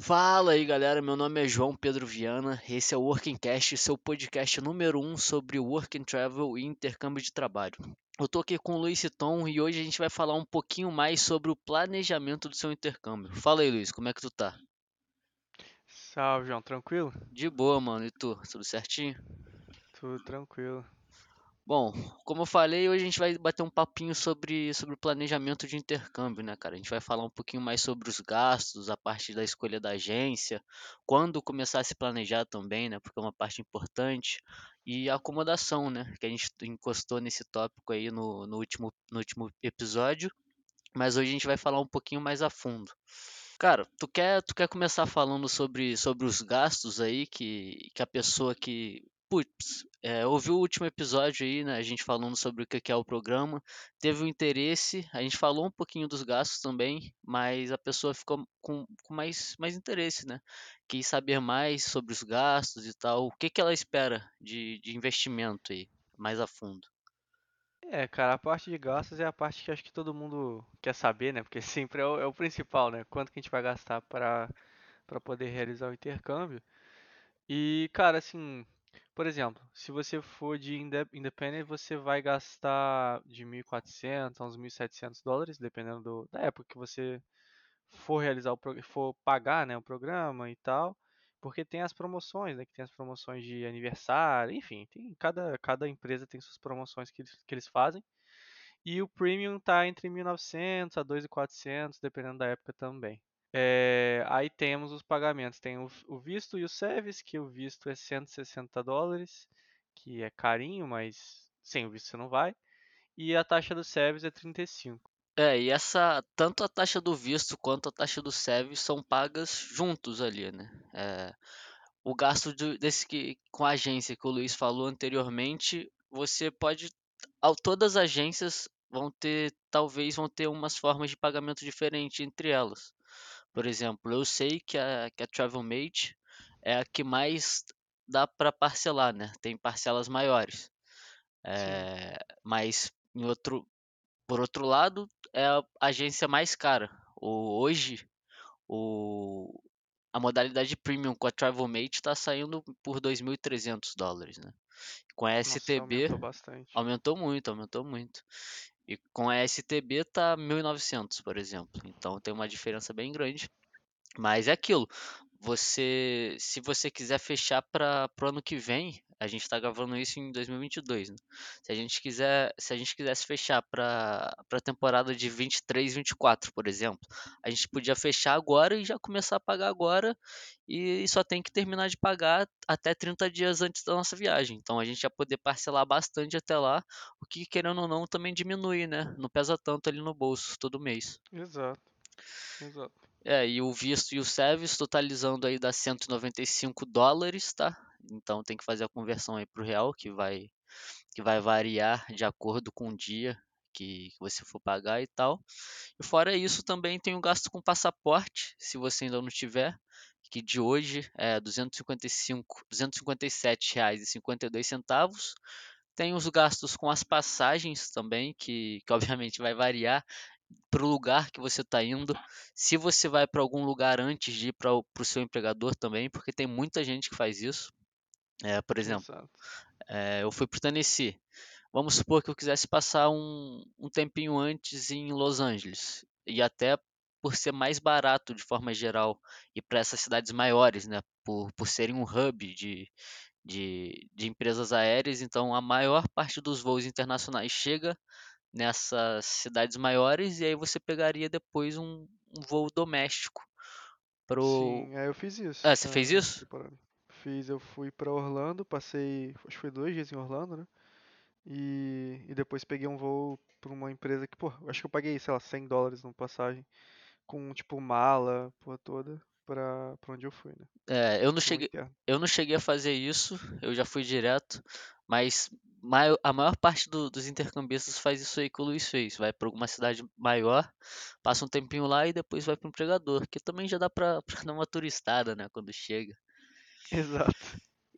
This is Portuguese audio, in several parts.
Fala aí galera, meu nome é João Pedro Viana, esse é o Work and Cast, seu podcast número 1 sobre Work and Travel e intercâmbio de trabalho. Eu tô aqui com o Luis Ritton e hoje a gente vai falar um pouquinho mais sobre o planejamento do seu intercâmbio. Fala aí Luis, como é que tu tá? Salve, João, tranquilo? De boa, mano, e tu? Tudo certinho? Tudo tranquilo. Bom, como eu falei, hoje a gente vai bater um papinho sobre o planejamento de intercâmbio, né, cara? A gente vai falar um pouquinho mais sobre os gastos, a parte da escolha da agência, quando começar a se planejar também, né, porque é uma parte importante, e a acomodação, né, que a gente encostou nesse tópico aí no último episódio, mas hoje a gente vai falar um pouquinho mais a fundo. Cara, tu quer começar falando sobre os gastos aí que a pessoa que... Putz, ouviu o último episódio aí, né, a gente falando sobre o que é o programa, teve um interesse, a gente falou um pouquinho dos gastos também, mas a pessoa ficou com mais interesse, né, quis saber mais sobre os gastos e tal, o que ela espera de investimento aí, mais a fundo. É, cara, a parte de gastos é a parte que acho que todo mundo quer saber, né, porque sempre é o principal, né, quanto que a gente vai gastar para poder realizar o intercâmbio. E, cara, assim... Por exemplo, se você for de independent, você vai gastar de 1.400 a uns $1.700, dependendo da época que você for realizar for pagar, né, o programa e tal, porque tem as promoções, né, que tem as promoções de aniversário, enfim, tem cada empresa tem suas promoções que eles fazem. E o premium tá entre 1.900 a 2.400, dependendo da época também. Aí temos os pagamentos, tem o visto e o service, que o visto é $160, que é carinho, mas sem o visto você não vai, e a taxa do service é 35. E tanto a taxa do visto quanto a taxa do service são pagas juntos ali, né? O gasto com a agência que o Luis falou anteriormente, você pode, todas as agências talvez vão ter umas formas de pagamento diferentes entre elas. Por exemplo, eu sei que a Travelmate é a que mais dá para parcelar, né? Tem parcelas maiores. Mas, por outro lado, é a agência mais cara. Hoje, a modalidade premium com a Travelmate está saindo por $2.300, né? Com a STB... Nossa, aumentou bastante. Aumentou muito. E com a STB tá 1.900, por exemplo. Então tem uma diferença bem grande. Mas é aquilo. Se você quiser fechar para o ano que vem, a gente está gravando isso em 2022, né? Se a gente quisesse fechar para a temporada de 23, 24, por exemplo, a gente podia fechar agora e já começar a pagar agora e só tem que terminar de pagar até 30 dias antes da nossa viagem. Então a gente ia poder parcelar bastante até lá, o que, querendo ou não, também diminui, né? Não pesa tanto ali no bolso todo mês. Exato. E o visto e o service totalizando aí dá $195, tá? Então tem que fazer a conversão aí pro real, que vai variar de acordo com o dia que você for pagar e tal. E fora isso também tem o gasto com passaporte, se você ainda não tiver, que de hoje é R$257,52. Tem os gastos com as passagens também, que obviamente vai variar para o lugar que você está indo, se você vai para algum lugar antes de ir para o seu empregador também, porque tem muita gente que faz isso. Por exemplo, eu fui para o Tennessee. Vamos supor que eu quisesse passar um tempinho antes em Los Angeles, e até por ser mais barato de forma geral, e para essas cidades maiores, né, por serem um hub de empresas aéreas, então a maior parte dos voos internacionais chega nessas cidades maiores, e aí você pegaria depois um voo doméstico. Sim, eu fiz isso. Você fez isso? Eu fui pra Orlando, passei, acho que foi 2 dias em Orlando, né? E depois peguei um voo pra uma empresa que, acho que eu paguei, sei lá, $100 numa passagem, com, tipo, mala, toda, pra onde eu fui, né? Eu não cheguei a fazer isso, eu já fui direto, mas... A maior parte dos intercambistas faz isso aí que o Luis fez. Vai para alguma cidade maior, passa um tempinho lá e depois vai para o empregador. Que também já dá para dar uma turistada, né, quando chega. Exato.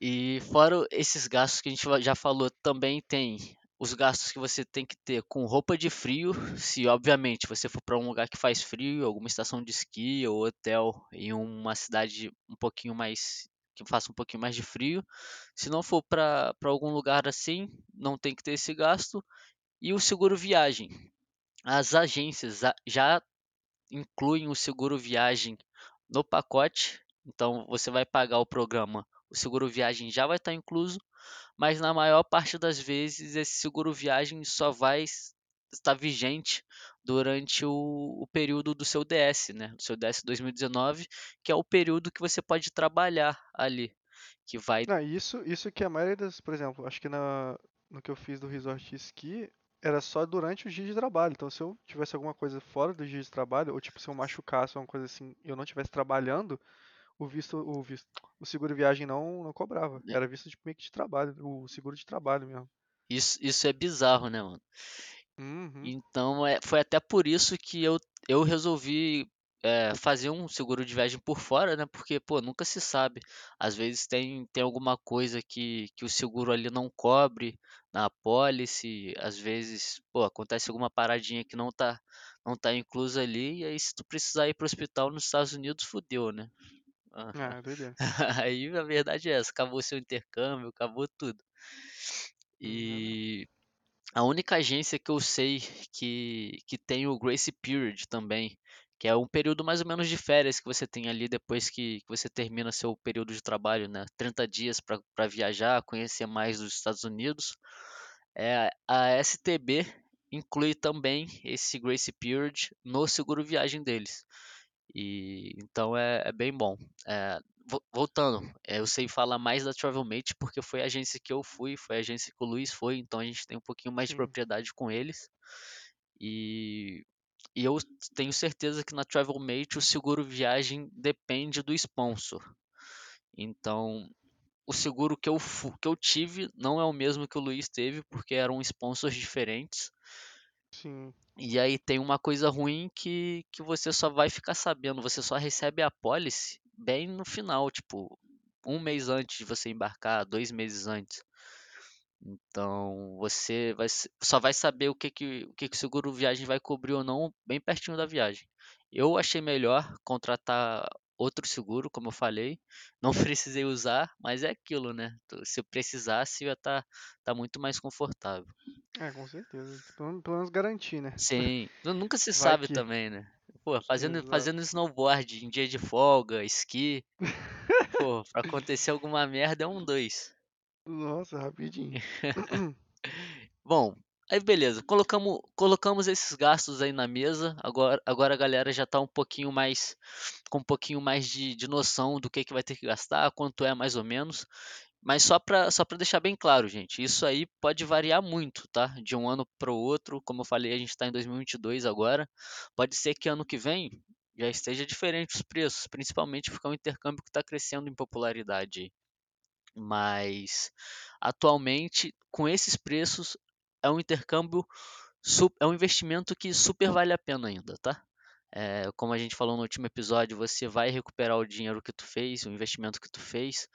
E fora esses gastos que a gente já falou, também tem os gastos que você tem que ter com roupa de frio, se obviamente você for para um lugar que faz frio, alguma estação de esqui ou hotel em uma cidade um pouquinho mais que faça um pouquinho mais de frio. Se não for para algum lugar assim, não tem que ter esse gasto. E o seguro viagem. As agências já incluem o seguro viagem no pacote, então você vai pagar o programa, o seguro viagem já vai estar incluso, mas na maior parte das vezes esse seguro viagem só vai estar vigente durante o período do seu DS, né? O seu DS 2019, que é o período que você pode trabalhar ali, que vai... Não, isso que a maioria das, por exemplo, acho que no que eu fiz do Resort Ski, era só durante o dia de trabalho. Então, se eu tivesse alguma coisa fora do dia de trabalho, ou tipo, se eu machucasse, alguma coisa assim, eu não estivesse trabalhando, o seguro viagem não cobrava. Era visto tipo, meio que de trabalho, o seguro de trabalho mesmo. Isso é bizarro, né, mano? Uhum. Então, foi até por isso que eu resolvi fazer um seguro de viagem por fora, né? Porque, pô, nunca se sabe. Às vezes tem alguma coisa que o seguro ali não cobre na policy, às vezes, pô, acontece alguma paradinha que não tá inclusa ali, e aí se tu precisar ir pro hospital nos Estados Unidos, fudeu, né? Ah, beleza. Aí a verdade é essa, acabou seu intercâmbio, acabou tudo. E a única agência que eu sei que tem o Grace Period também, que é um período mais ou menos de férias que você tem ali depois que você termina seu período de trabalho, né? 30 dias para viajar, conhecer mais dos Estados Unidos. A STB inclui também esse Grace Period no seguro viagem deles. E, então é bem bom. Voltando, eu sei falar mais da Travelmate porque foi a agência que eu fui, foi a agência que o Luiz foi, então a gente tem um pouquinho mais de propriedade com eles. E eu tenho certeza que na Travelmate o seguro viagem depende do sponsor. Então, o seguro que eu tive não é o mesmo que o Luiz teve, porque eram sponsors diferentes. Sim. E aí tem uma coisa ruim que você só vai ficar sabendo, você só recebe a policy bem no final, tipo, um mês antes de você embarcar, 2 meses antes. Então, você só vai saber o que o seguro viagem vai cobrir ou não bem pertinho da viagem. Eu achei melhor contratar outro seguro, como eu falei. Não precisei usar, mas é aquilo, né? Se eu precisasse, eu ia tá muito mais confortável. É, com certeza. Pelo menos garantir, né? Sim. Nunca se sabe também, né? Pô, fazendo snowboard em dia de folga, esqui. Pô, pra acontecer alguma merda é 1, 2. Nossa, rapidinho. Bom, aí beleza, colocamos esses gastos aí na mesa. Agora a galera já tá um pouquinho mais de noção do que vai ter que gastar, quanto é mais ou menos. Mas só pra deixar bem claro, gente, isso aí pode variar muito, tá? De um ano pro outro, como eu falei, a gente tá em 2022 agora. Pode ser que ano que vem já esteja diferente os preços, principalmente porque é um intercâmbio que tá crescendo em popularidade. Mas atualmente, com esses preços, é um intercâmbio, é um investimento que super vale a pena ainda, tá? Como a gente falou no último episódio, você vai recuperar o dinheiro que tu fez, o investimento que tu fez,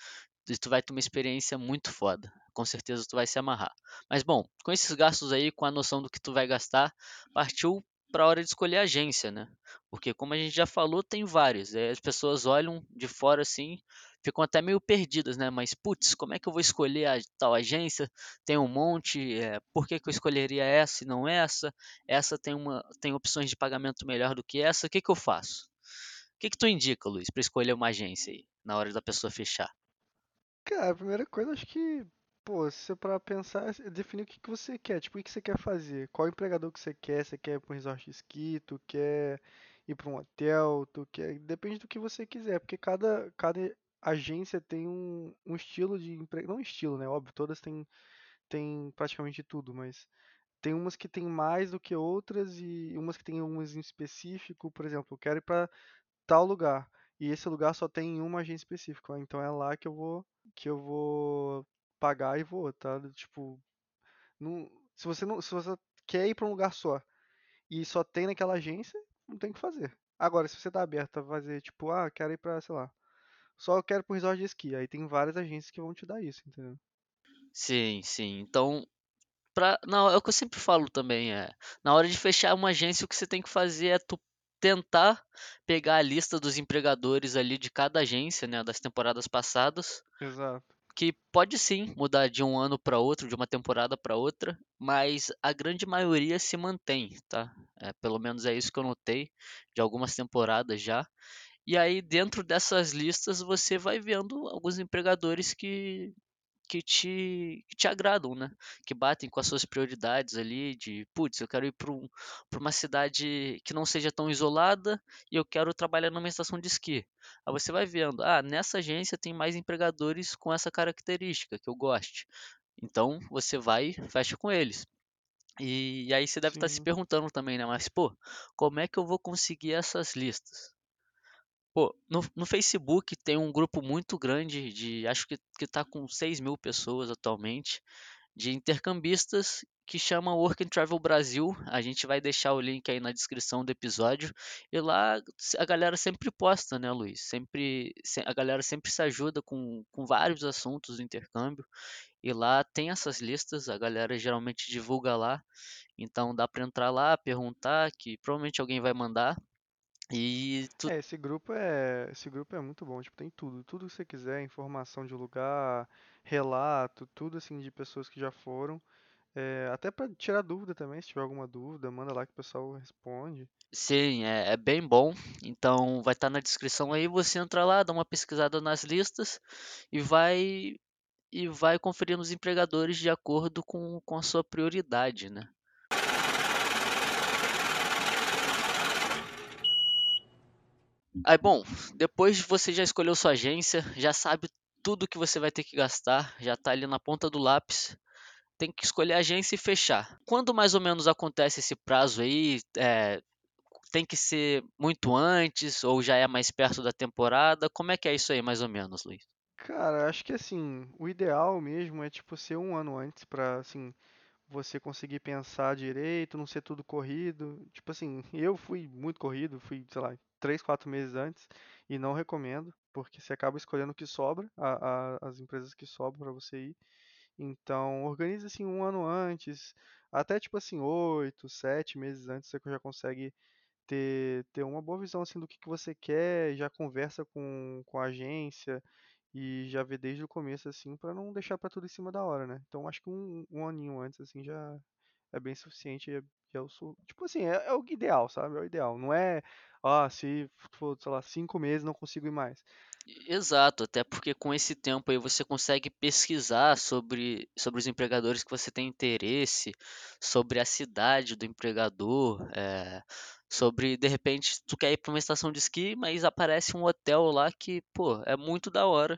e tu vai ter uma experiência muito foda. Com certeza tu vai se amarrar. Mas bom, com esses gastos aí, com a noção do que tu vai gastar, partiu para a hora de escolher a agência, né? Porque como a gente já falou, tem várias. As pessoas olham de fora assim, ficam até meio perdidas, né? Mas, putz, como é que eu vou escolher a tal agência? Tem um monte, por que eu escolheria essa e não essa? Essa tem opções de pagamento melhor do que essa, o que eu faço? O que tu indica, Luiz, para escolher uma agência aí, na hora da pessoa fechar? Cara, a primeira coisa, acho que, pô, se é pra pensar, é definir o que você quer, tipo, o que você quer fazer, qual empregador que você quer ir pra um resort esqui, tu quer ir pra um hotel, tu quer, depende do que você quiser, porque cada agência tem um estilo de emprego, não um estilo, né, óbvio, todas têm praticamente tudo, mas tem umas que tem mais do que outras e umas que tem umas em específico, por exemplo, eu quero ir pra tal lugar, e esse lugar só tem uma agência específica, ó, então é lá que eu vou pagar e vou, tá, tipo, não, se você quer ir pra um lugar só e só tem naquela agência, não tem o que fazer. Agora, se você tá aberto a fazer, tipo, quero ir pra, sei lá, só eu quero pro resort de esqui. Aí tem várias agências que vão te dar isso, entendeu? Sim, sim. Então, Não, é o que eu sempre falo também, na hora de fechar uma agência, o que você tem que fazer é tu tentar pegar a lista dos empregadores ali de cada agência, né, das temporadas passadas, Exato. que pode sim mudar de um ano para outro, de uma temporada para outra, mas a grande maioria se mantém, tá? Pelo menos é isso que eu notei de algumas temporadas já. E aí dentro dessas listas você vai vendo alguns empregadores que te agradam, né? Que batem com as suas prioridades ali de, putz, eu quero ir para uma cidade que não seja tão isolada e eu quero trabalhar numa estação de esqui. Aí você vai vendo, nessa agência tem mais empregadores com essa característica que eu goste. Então você vai, fecha com eles. E aí você deve estar se perguntando também, né? Mas, pô, como é que eu vou conseguir essas listas? Pô, no Facebook tem um grupo muito grande acho que tá com 6 mil pessoas atualmente, de intercambistas que chama Work and Travel Brasil. A gente vai deixar o link aí na descrição do episódio. E lá a galera sempre posta, né, Luiz? A galera sempre se ajuda com vários assuntos do intercâmbio. E lá tem essas listas, a galera geralmente divulga lá. Então dá para entrar lá, perguntar, que provavelmente alguém vai mandar. Esse grupo é muito bom, tipo, tem tudo que você quiser, informação de lugar, relato, tudo assim de pessoas que já foram, até para tirar dúvida também, se tiver alguma dúvida, manda lá que o pessoal responde. Sim, é bem bom, então vai estar na descrição aí, você entra lá, dá uma pesquisada nas listas e vai conferindo os empregadores de acordo com a sua prioridade, né? Aí, bom, depois você já escolheu sua agência, já sabe tudo que você vai ter que gastar, já está ali na ponta do lápis, tem que escolher a agência e fechar. Quando mais ou menos acontece esse prazo aí, tem que ser muito antes ou já é mais perto da temporada? Como é que é isso aí mais ou menos, Luiz? Cara, acho que assim, o ideal mesmo é tipo ser um ano antes para assim, você conseguir pensar direito, não ser tudo corrido. Tipo assim, eu fui muito corrido, fui, sei lá, 3-4 meses antes, e não recomendo, porque você acaba escolhendo o que sobra, as empresas que sobram para você ir. Então, organiza assim um ano antes, até tipo assim, 8-7 meses antes, você já consegue ter uma boa visão assim do que você quer, já conversa com a agência e já vê desde o começo assim, para não deixar para tudo em cima da hora, né? Então, acho que um aninho antes assim já é bem suficiente, tipo assim, é o ideal, sabe? É o ideal, não é se for, sei lá, 5 meses não consigo ir mais. Exato, até porque com esse tempo aí você consegue pesquisar sobre os empregadores que você tem interesse, sobre a cidade do empregador, sobre, de repente, tu quer ir para uma estação de esqui, mas aparece um hotel lá que, pô, é muito da hora.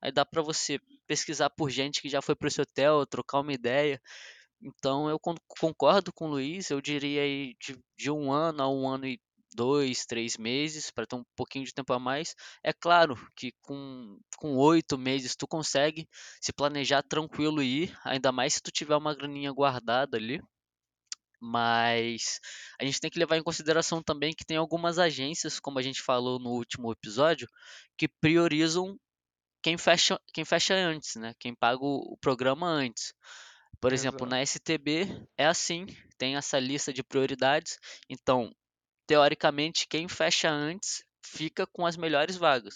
Aí dá para você pesquisar por gente que já foi para esse hotel, trocar uma ideia. Então eu concordo com o Luiz, eu diria aí de 1 ano a 1 ano e 2-3 meses, para ter um pouquinho de tempo a mais. É claro que com 8 meses tu consegue se planejar tranquilo e ir, ainda mais se tu tiver uma graninha guardada ali. Mas a gente tem que levar em consideração também que tem algumas agências, como a gente falou no último episódio, que priorizam quem fecha antes, né? Quem paga o programa antes. Por exemplo, na STB é assim, tem essa lista de prioridades, então, teoricamente, quem fecha antes fica com as melhores vagas.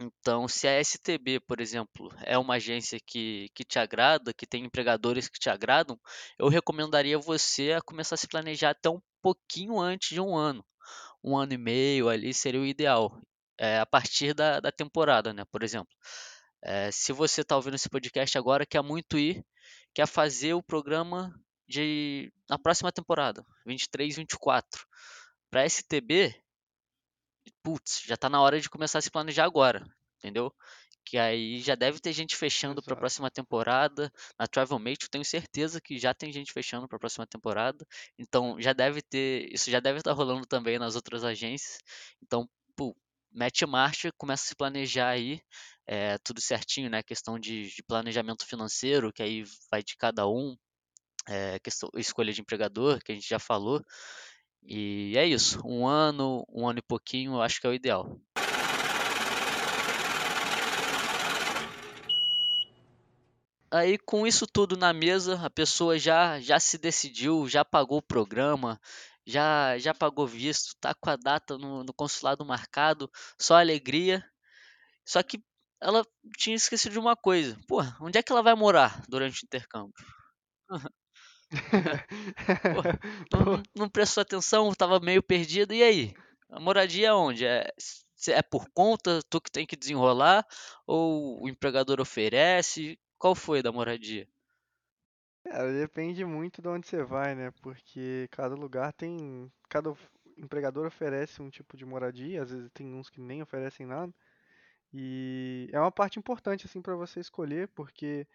Então, se a STB, por exemplo, é uma agência que te agrada, que tem empregadores que te agradam, eu recomendaria você a começar a se planejar até um pouquinho antes de 1 ano. 1 ano e meio ali seria o ideal, a partir da temporada, né? Por exemplo, se você está ouvindo esse podcast agora, quer muito ir, quer fazer o programa na próxima temporada, 23-24, para STB, putz, já tá na hora de começar a se planejar agora, entendeu? Que aí já deve ter gente fechando para a próxima temporada. Na Travelmate eu tenho certeza que já tem gente fechando para a próxima temporada. Então já deve ter, isso já deve estar rolando também nas outras agências. Então, mete marcha, começa a se planejar aí, tudo certinho, né? Questão de planejamento financeiro, que aí vai de cada um. Questão, escolha de empregador, que a gente já falou, e é isso, 1 ano, 1 ano e pouquinho, eu acho que é o ideal. Aí, com isso tudo na mesa, a pessoa já se decidiu, já pagou o programa, já pagou visto, tá com a data no consulado marcado, só alegria. Só que ela tinha esquecido de uma coisa. Pô, onde é que ela vai morar durante o intercâmbio? Pô, não prestou atenção, tava meio perdida. E aí? A moradia é onde? É por conta? Tu que tem que desenrolar? Ou o empregador oferece? Qual foi da moradia? Cara, depende muito de onde você vai, né? Porque cada lugar tem... Cada empregador oferece um tipo de moradia. Às vezes tem uns que nem oferecem nada. E é uma parte importante, assim, pra você escolher, porque...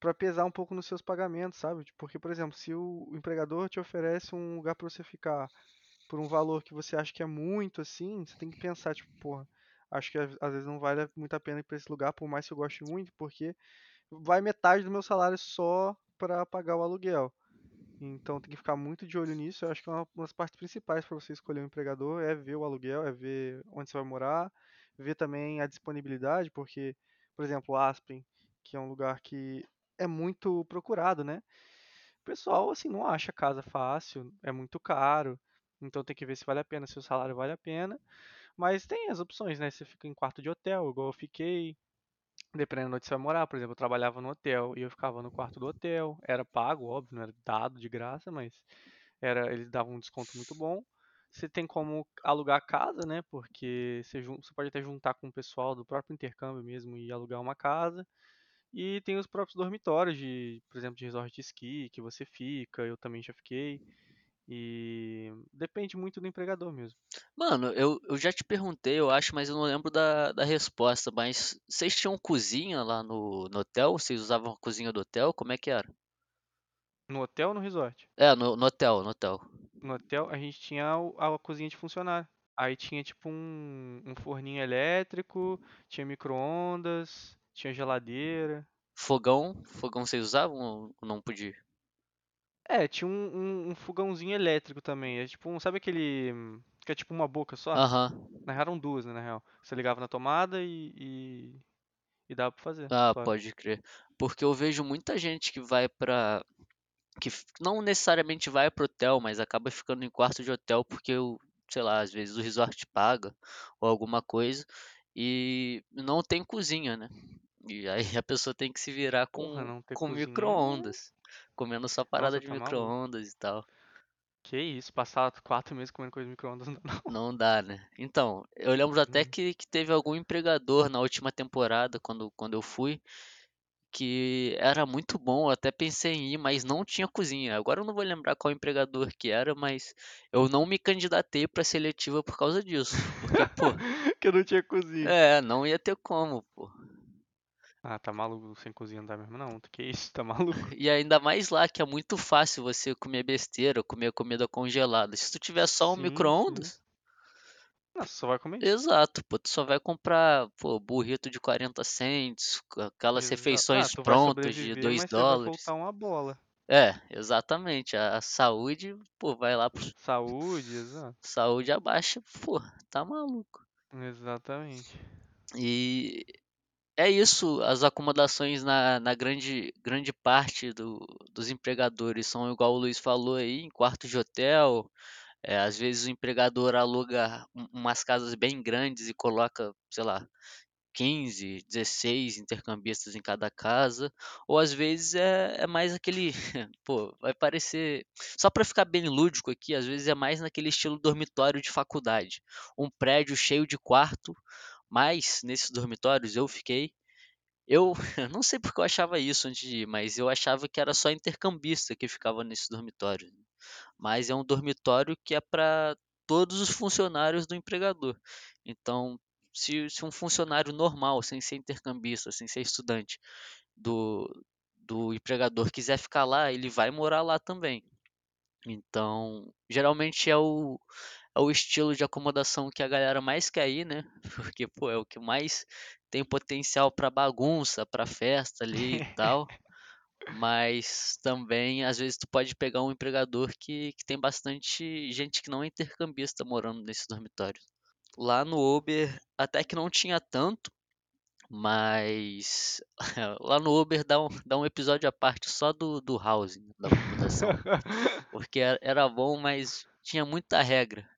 Pra pesar um pouco nos seus pagamentos, sabe? Porque, por exemplo, se o empregador te oferece um lugar pra você ficar por um valor que você acha que é muito, assim, você tem que pensar, tipo, porra, acho que às vezes não vale muito a pena ir pra esse lugar, por mais que eu goste muito, porque... vai metade do meu salário só para pagar o aluguel. Então tem que ficar muito de olho nisso. Eu acho que uma das partes principais para você escolher um empregador é ver o aluguel, é ver onde você vai morar, ver também a disponibilidade, porque, por exemplo, Aspen, que é um lugar que é muito procurado, né? O pessoal, assim, não acha casa fácil, é muito caro, então tem que ver se vale a pena, se o salário vale a pena. Mas tem as opções, né? Você fica em quarto de hotel, igual eu fiquei. Dependendo de onde você vai morar, por exemplo, eu trabalhava no hotel e eu ficava no quarto do hotel, era pago, óbvio, não era dado de graça, mas eles davam um desconto muito bom. Você tem como alugar casa, né, porque você pode até juntar com o pessoal do próprio intercâmbio mesmo e alugar uma casa. E tem os próprios dormitórios, por exemplo, de resort de esqui, que você fica, eu também já fiquei. E depende muito do empregador mesmo. Mano, eu já te perguntei, eu acho, mas eu não lembro da resposta. Mas vocês tinham cozinha lá no hotel? Vocês usavam a cozinha do hotel? Como é que era? No hotel ou no resort? É, no hotel, no hotel. No hotel a gente tinha a cozinha de funcionário. Aí tinha tipo um forninho elétrico, tinha micro-ondas, tinha geladeira. Fogão vocês usavam ou não podia? É, tinha um fogãozinho elétrico também. É tipo sabe aquele que é tipo uma boca só? Uhum. Na real eram duas, né, na real. Você ligava na tomada e dava pra fazer. Ah, pode crer. Porque eu vejo muita gente que vai que não necessariamente vai pro hotel, mas acaba ficando em quarto de hotel porque, sei lá, às vezes o resort paga ou alguma coisa e não tem cozinha, né? E aí a pessoa tem que se virar com micro-ondas. Comendo só parada de micro-ondas e tal. Que isso, passar 4 meses comendo coisa de micro-ondas não dá, né? Então, eu lembro até que teve algum empregador na última temporada, quando eu fui, que era muito bom, eu até pensei em ir, mas não tinha cozinha. Agora eu não vou lembrar qual empregador que era, mas eu não me candidatei pra seletiva por causa disso. Porque, pô... que eu não tinha cozinha. É, não ia ter como, pô. Ah, tá maluco, sem cozinha não dá mesmo não, que isso, tá maluco? E ainda mais lá, que é muito fácil você comer besteira, comer comida congelada. Se tu tiver só um micro-ondas... Nossa, só vai comer isso. Exato, pô, tu só vai comprar, burrito de 40 cents, aquelas refeições prontas de $2. Você vai voltar uma bola. É, exatamente, a saúde, pô, vai lá pro... Saúde, exato. Saúde abaixa, pô, tá maluco. Exatamente. E... é isso, as acomodações na grande parte dos empregadores são igual o Luiz falou aí, em quartos de hotel. É, às vezes o empregador aluga umas casas bem grandes e coloca, sei lá, 15, 16 intercambistas em cada casa. Ou às vezes é mais aquele, pô, vai parecer... Só para ficar bem lúdico aqui, às vezes é mais naquele estilo dormitório de faculdade. Um prédio cheio de quarto. Mas, nesses dormitórios, eu fiquei... Eu não sei porque eu achava isso antes de ir, mas eu achava que era só intercambista que ficava nesse dormitório. Mas é um dormitório que é para todos os funcionários do empregador. Então, se um funcionário normal, sem ser intercambista, sem ser estudante, do empregador quiser ficar lá, ele vai morar lá também. Então, geralmente é o estilo de acomodação que a galera mais quer ir, né? Porque, pô, é o que mais tem potencial pra bagunça, pra festa ali e tal. Mas também, às vezes, tu pode pegar um empregador que tem bastante gente que não é intercambista morando nesse dormitório. Lá no Uber, até que não tinha tanto, Mas lá no Uber dá um episódio à parte só do housing, da acomodação. Porque era bom, mas tinha muita regra.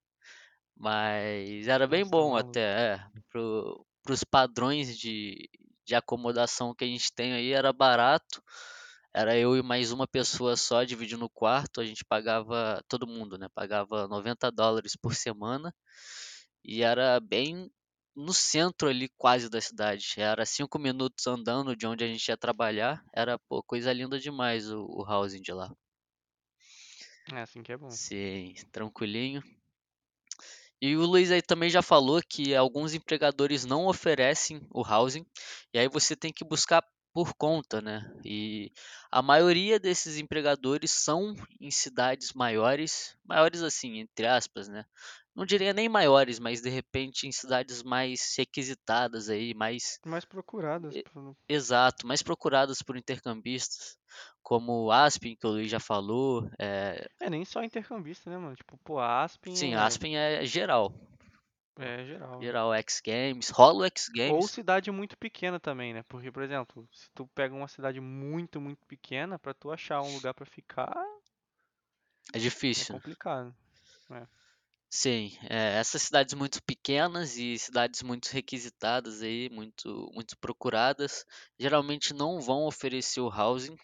Mas era bem bom até. Para os padrões de acomodação que a gente tem aí, era barato. Era eu e mais uma pessoa só dividindo o quarto. A gente pagava, todo mundo, né? Pagava $90 por semana. E era bem no centro ali quase da cidade. Era 5 minutos andando de onde a gente ia trabalhar. Era, pô, coisa linda demais o housing de lá. É assim que é bom. Sim, tranquilinho. E o Luiz aí também já falou que alguns empregadores não oferecem o housing. E aí você tem que buscar por conta, né? E a maioria desses empregadores são em cidades maiores. Maiores assim, entre aspas, né? Não diria nem maiores, mas de repente em cidades mais requisitadas aí, mais... mais procuradas. Exato, mais procuradas por intercambistas, como Aspen, que o Luiz já falou. É nem só intercambista, né, mano? Tipo, pô, Aspen... Sim, Aspen é geral. É geral. Geral, X Games, rola o X Games. Ou cidade muito pequena também, né? Porque, por exemplo, se tu pega uma cidade muito, muito pequena, pra tu achar um lugar pra ficar... é difícil. É complicado, né? Sim, essas cidades muito pequenas e cidades muito requisitadas, aí, muito, muito procuradas, geralmente não vão oferecer o housing,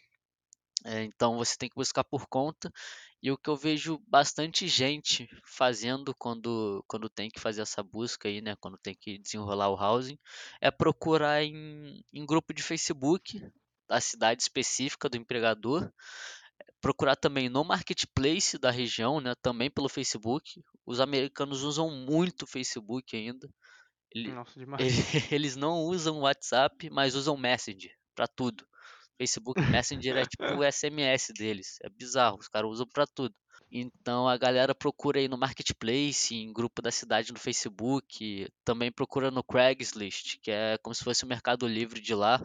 então você tem que buscar por conta. E o que eu vejo bastante gente fazendo quando tem que fazer essa busca, aí, né, quando tem que desenrolar o housing, é procurar em grupo de Facebook da cidade específica do empregador. Procurar também no marketplace da região, né? Também pelo Facebook. Os americanos usam muito o Facebook ainda. Nossa, demais. Eles não usam WhatsApp, mas usam Messenger para tudo. Facebook Messenger é tipo o SMS deles. É bizarro, os caras usam para tudo. Então a galera procura aí no marketplace, em grupo da cidade no Facebook. Também procura no Craigslist, que é como se fosse o Mercado Livre de lá.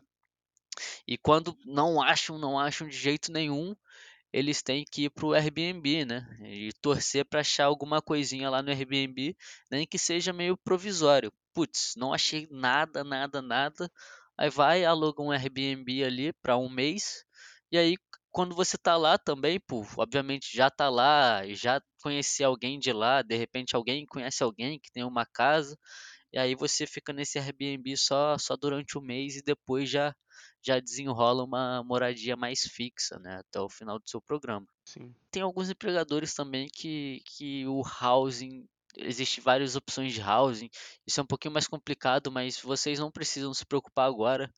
E quando não acham de jeito nenhum, eles têm que ir pro Airbnb, né? E torcer para achar alguma coisinha lá no Airbnb, nem que seja meio provisório. Putz, não achei nada, nada, nada. Aí vai, aluga um Airbnb ali para um mês. E aí, quando você tá lá também, pô, obviamente já tá lá, já conheci alguém de lá, de repente alguém conhece alguém que tem uma casa. E aí você fica nesse Airbnb só durante o mês e depois já desenrola uma moradia mais fixa, né, até o final do seu programa. Sim. Tem alguns empregadores também que o housing, existem várias opções de housing, isso é um pouquinho mais complicado, mas vocês não precisam se preocupar agora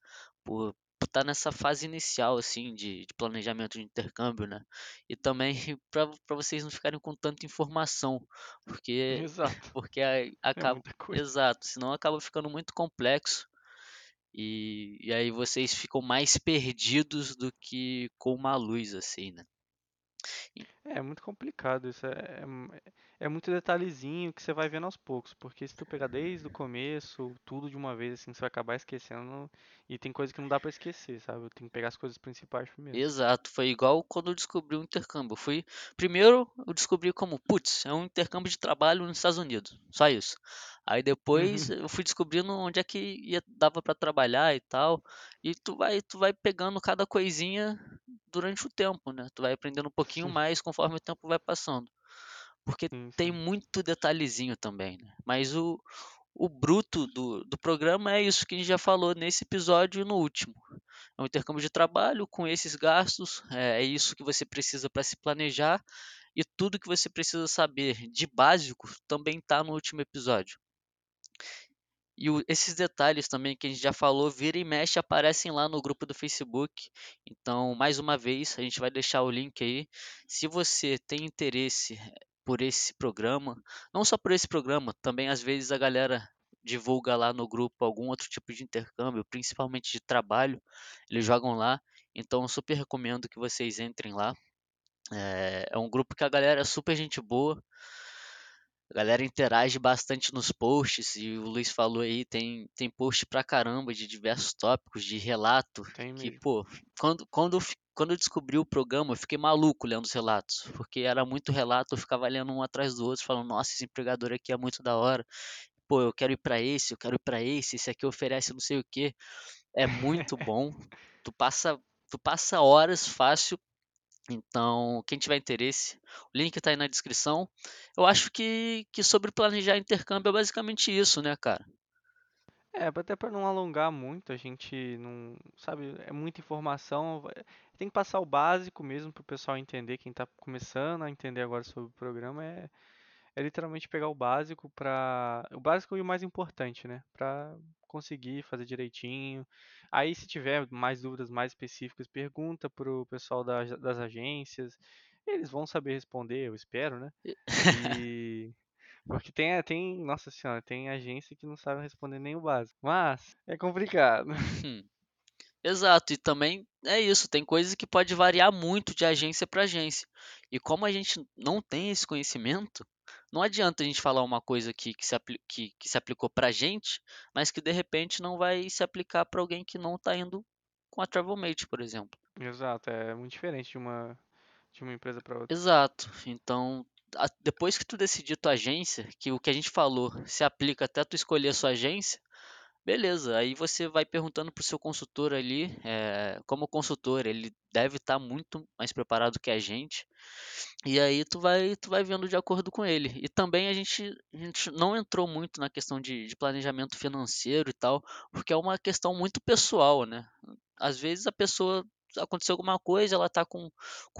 por estar nessa fase inicial, assim, de planejamento de intercâmbio, né, e também para vocês não ficarem com tanta informação, porque... Exato. Porque acaba... É muita coisa. Exato, senão acaba ficando muito complexo. E aí vocês ficam mais perdidos do que com uma luz, assim, né? É muito complicado isso, é muito detalhezinho que você vai vendo aos poucos, porque se tu pegar desde o começo, tudo de uma vez, assim, você vai acabar esquecendo, e tem coisa que não dá pra esquecer, sabe? Eu tenho que pegar as coisas principais primeiro. Exato, foi igual quando eu descobri o intercâmbio. Primeiro eu descobri como, putz, é um intercâmbio de trabalho nos Estados Unidos, só isso. Aí depois eu fui descobrindo onde é que dava pra trabalhar e tal, e tu vai pegando cada coisinha durante o tempo, né? Tu vai aprendendo um pouquinho mais conforme o tempo vai passando. Porque tem muito detalhezinho também, né? Mas o bruto do programa é isso que a gente já falou nesse episódio e no último. É um intercâmbio de trabalho com esses gastos, é isso que você precisa para se planejar, e tudo que você precisa saber de básico também está no último episódio. E esses detalhes também que a gente já falou, vira e mexe, aparecem lá no grupo do Facebook. Então, mais uma vez, a gente vai deixar o link aí. Se você tem interesse por esse programa, não só por esse programa, também às vezes a galera divulga lá no grupo algum outro tipo de intercâmbio, principalmente de trabalho, eles jogam lá. Então, eu super recomendo que vocês entrem lá. É um grupo que a galera é super gente boa. A galera interage bastante nos posts, e o Luiz falou aí, tem post pra caramba de diversos tópicos, de relato. Tem que, mesmo. Pô, quando eu descobri o programa, eu fiquei maluco lendo os relatos, porque era muito relato, eu ficava lendo um atrás do outro, falando, nossa, esse empregador aqui é muito da hora. pô, eu quero ir para esse, eu quero ir para esse aqui oferece não sei o quê. É muito bom. Tu passa horas fácil. Então, quem tiver interesse, o link está aí na descrição. Eu acho que sobre planejar intercâmbio é basicamente isso, né, cara? É, até para não alongar muito, a gente não, sabe, é muita informação, tem que passar o básico mesmo para o pessoal entender, quem está começando a entender agora sobre o programa, é literalmente pegar o básico, o básico e o mais importante, né, para conseguir fazer direitinho. Aí se tiver mais dúvidas mais específicas, pergunta para o pessoal das agências, eles vão saber responder, eu espero, né, e... Porque tem, nossa senhora, tem agência que não sabe responder nem o básico. Mas é complicado. Exato, e também é isso, tem coisas que pode variar muito de agência para agência. E como a gente não tem esse conhecimento, não adianta a gente falar uma coisa que se aplicou para a gente, mas que de repente não vai se aplicar para alguém que não está indo com a Travelmate, por exemplo. Exato, é muito diferente de uma empresa para outra. Exato, então... Depois que tu decidir tua agência, que o que a gente falou se aplica até tu escolher a sua agência, beleza, aí você vai perguntando pro seu consultor ali, como consultor, ele deve estar muito mais preparado que a gente, e aí tu vai vendo de acordo com ele. E também a gente não entrou muito na questão de planejamento financeiro e tal, porque é uma questão muito pessoal, né? Às vezes a pessoa... aconteceu alguma coisa, ela tá com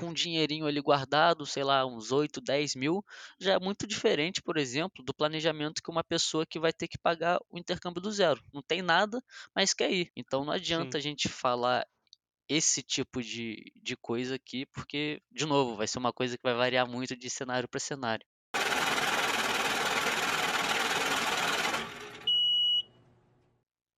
um dinheirinho ali guardado, sei lá, uns 8, 10 mil, já é muito diferente, por exemplo, do planejamento que uma pessoa que vai ter que pagar o intercâmbio do zero. Não tem nada, mas quer ir. Então não adianta a gente falar esse tipo de coisa aqui, porque, de novo, vai ser uma coisa que vai variar muito de cenário para cenário.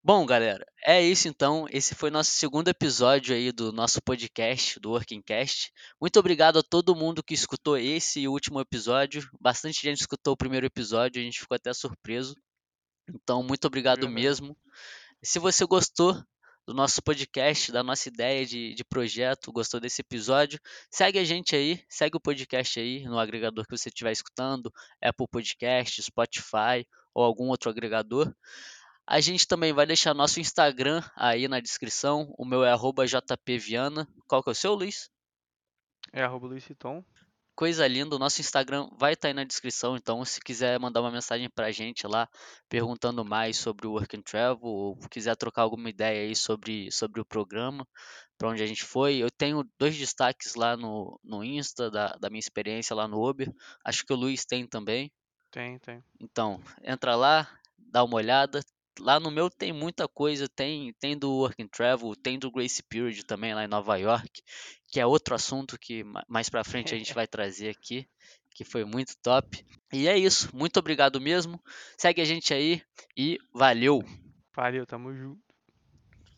Bom, galera, é isso então. Esse foi nosso segundo episódio aí do nosso podcast, do Working Cast. Muito obrigado a todo mundo que escutou esse e o último episódio. Bastante gente escutou o primeiro episódio, a gente ficou até surpreso. Então, muito obrigado mesmo. Se você gostou do nosso podcast, da nossa ideia de projeto, gostou desse episódio, segue a gente aí, segue o podcast aí no agregador que você estiver escutando, Apple Podcast, Spotify ou algum outro agregador. A gente também vai deixar nosso Instagram aí na descrição. O meu é @jpviana. Qual que é o seu, Luiz? É @luisritton. Coisa linda. O nosso Instagram vai estar aí na descrição. Então, se quiser mandar uma mensagem pra gente lá, perguntando mais sobre o Work and Travel, ou quiser trocar alguma ideia aí sobre o programa, pra onde a gente foi. Eu tenho 2 destaques lá no Insta, da minha experiência lá no Uber. Acho que o Luiz tem também. Tem. Então, entra lá, dá uma olhada. Lá no meu tem muita coisa, tem do Work and Travel, tem do Grace Period também lá em Nova York, que é outro assunto que mais pra frente a gente vai trazer aqui, que foi muito top. E é isso, muito obrigado mesmo, segue a gente aí e valeu! Valeu, tamo junto!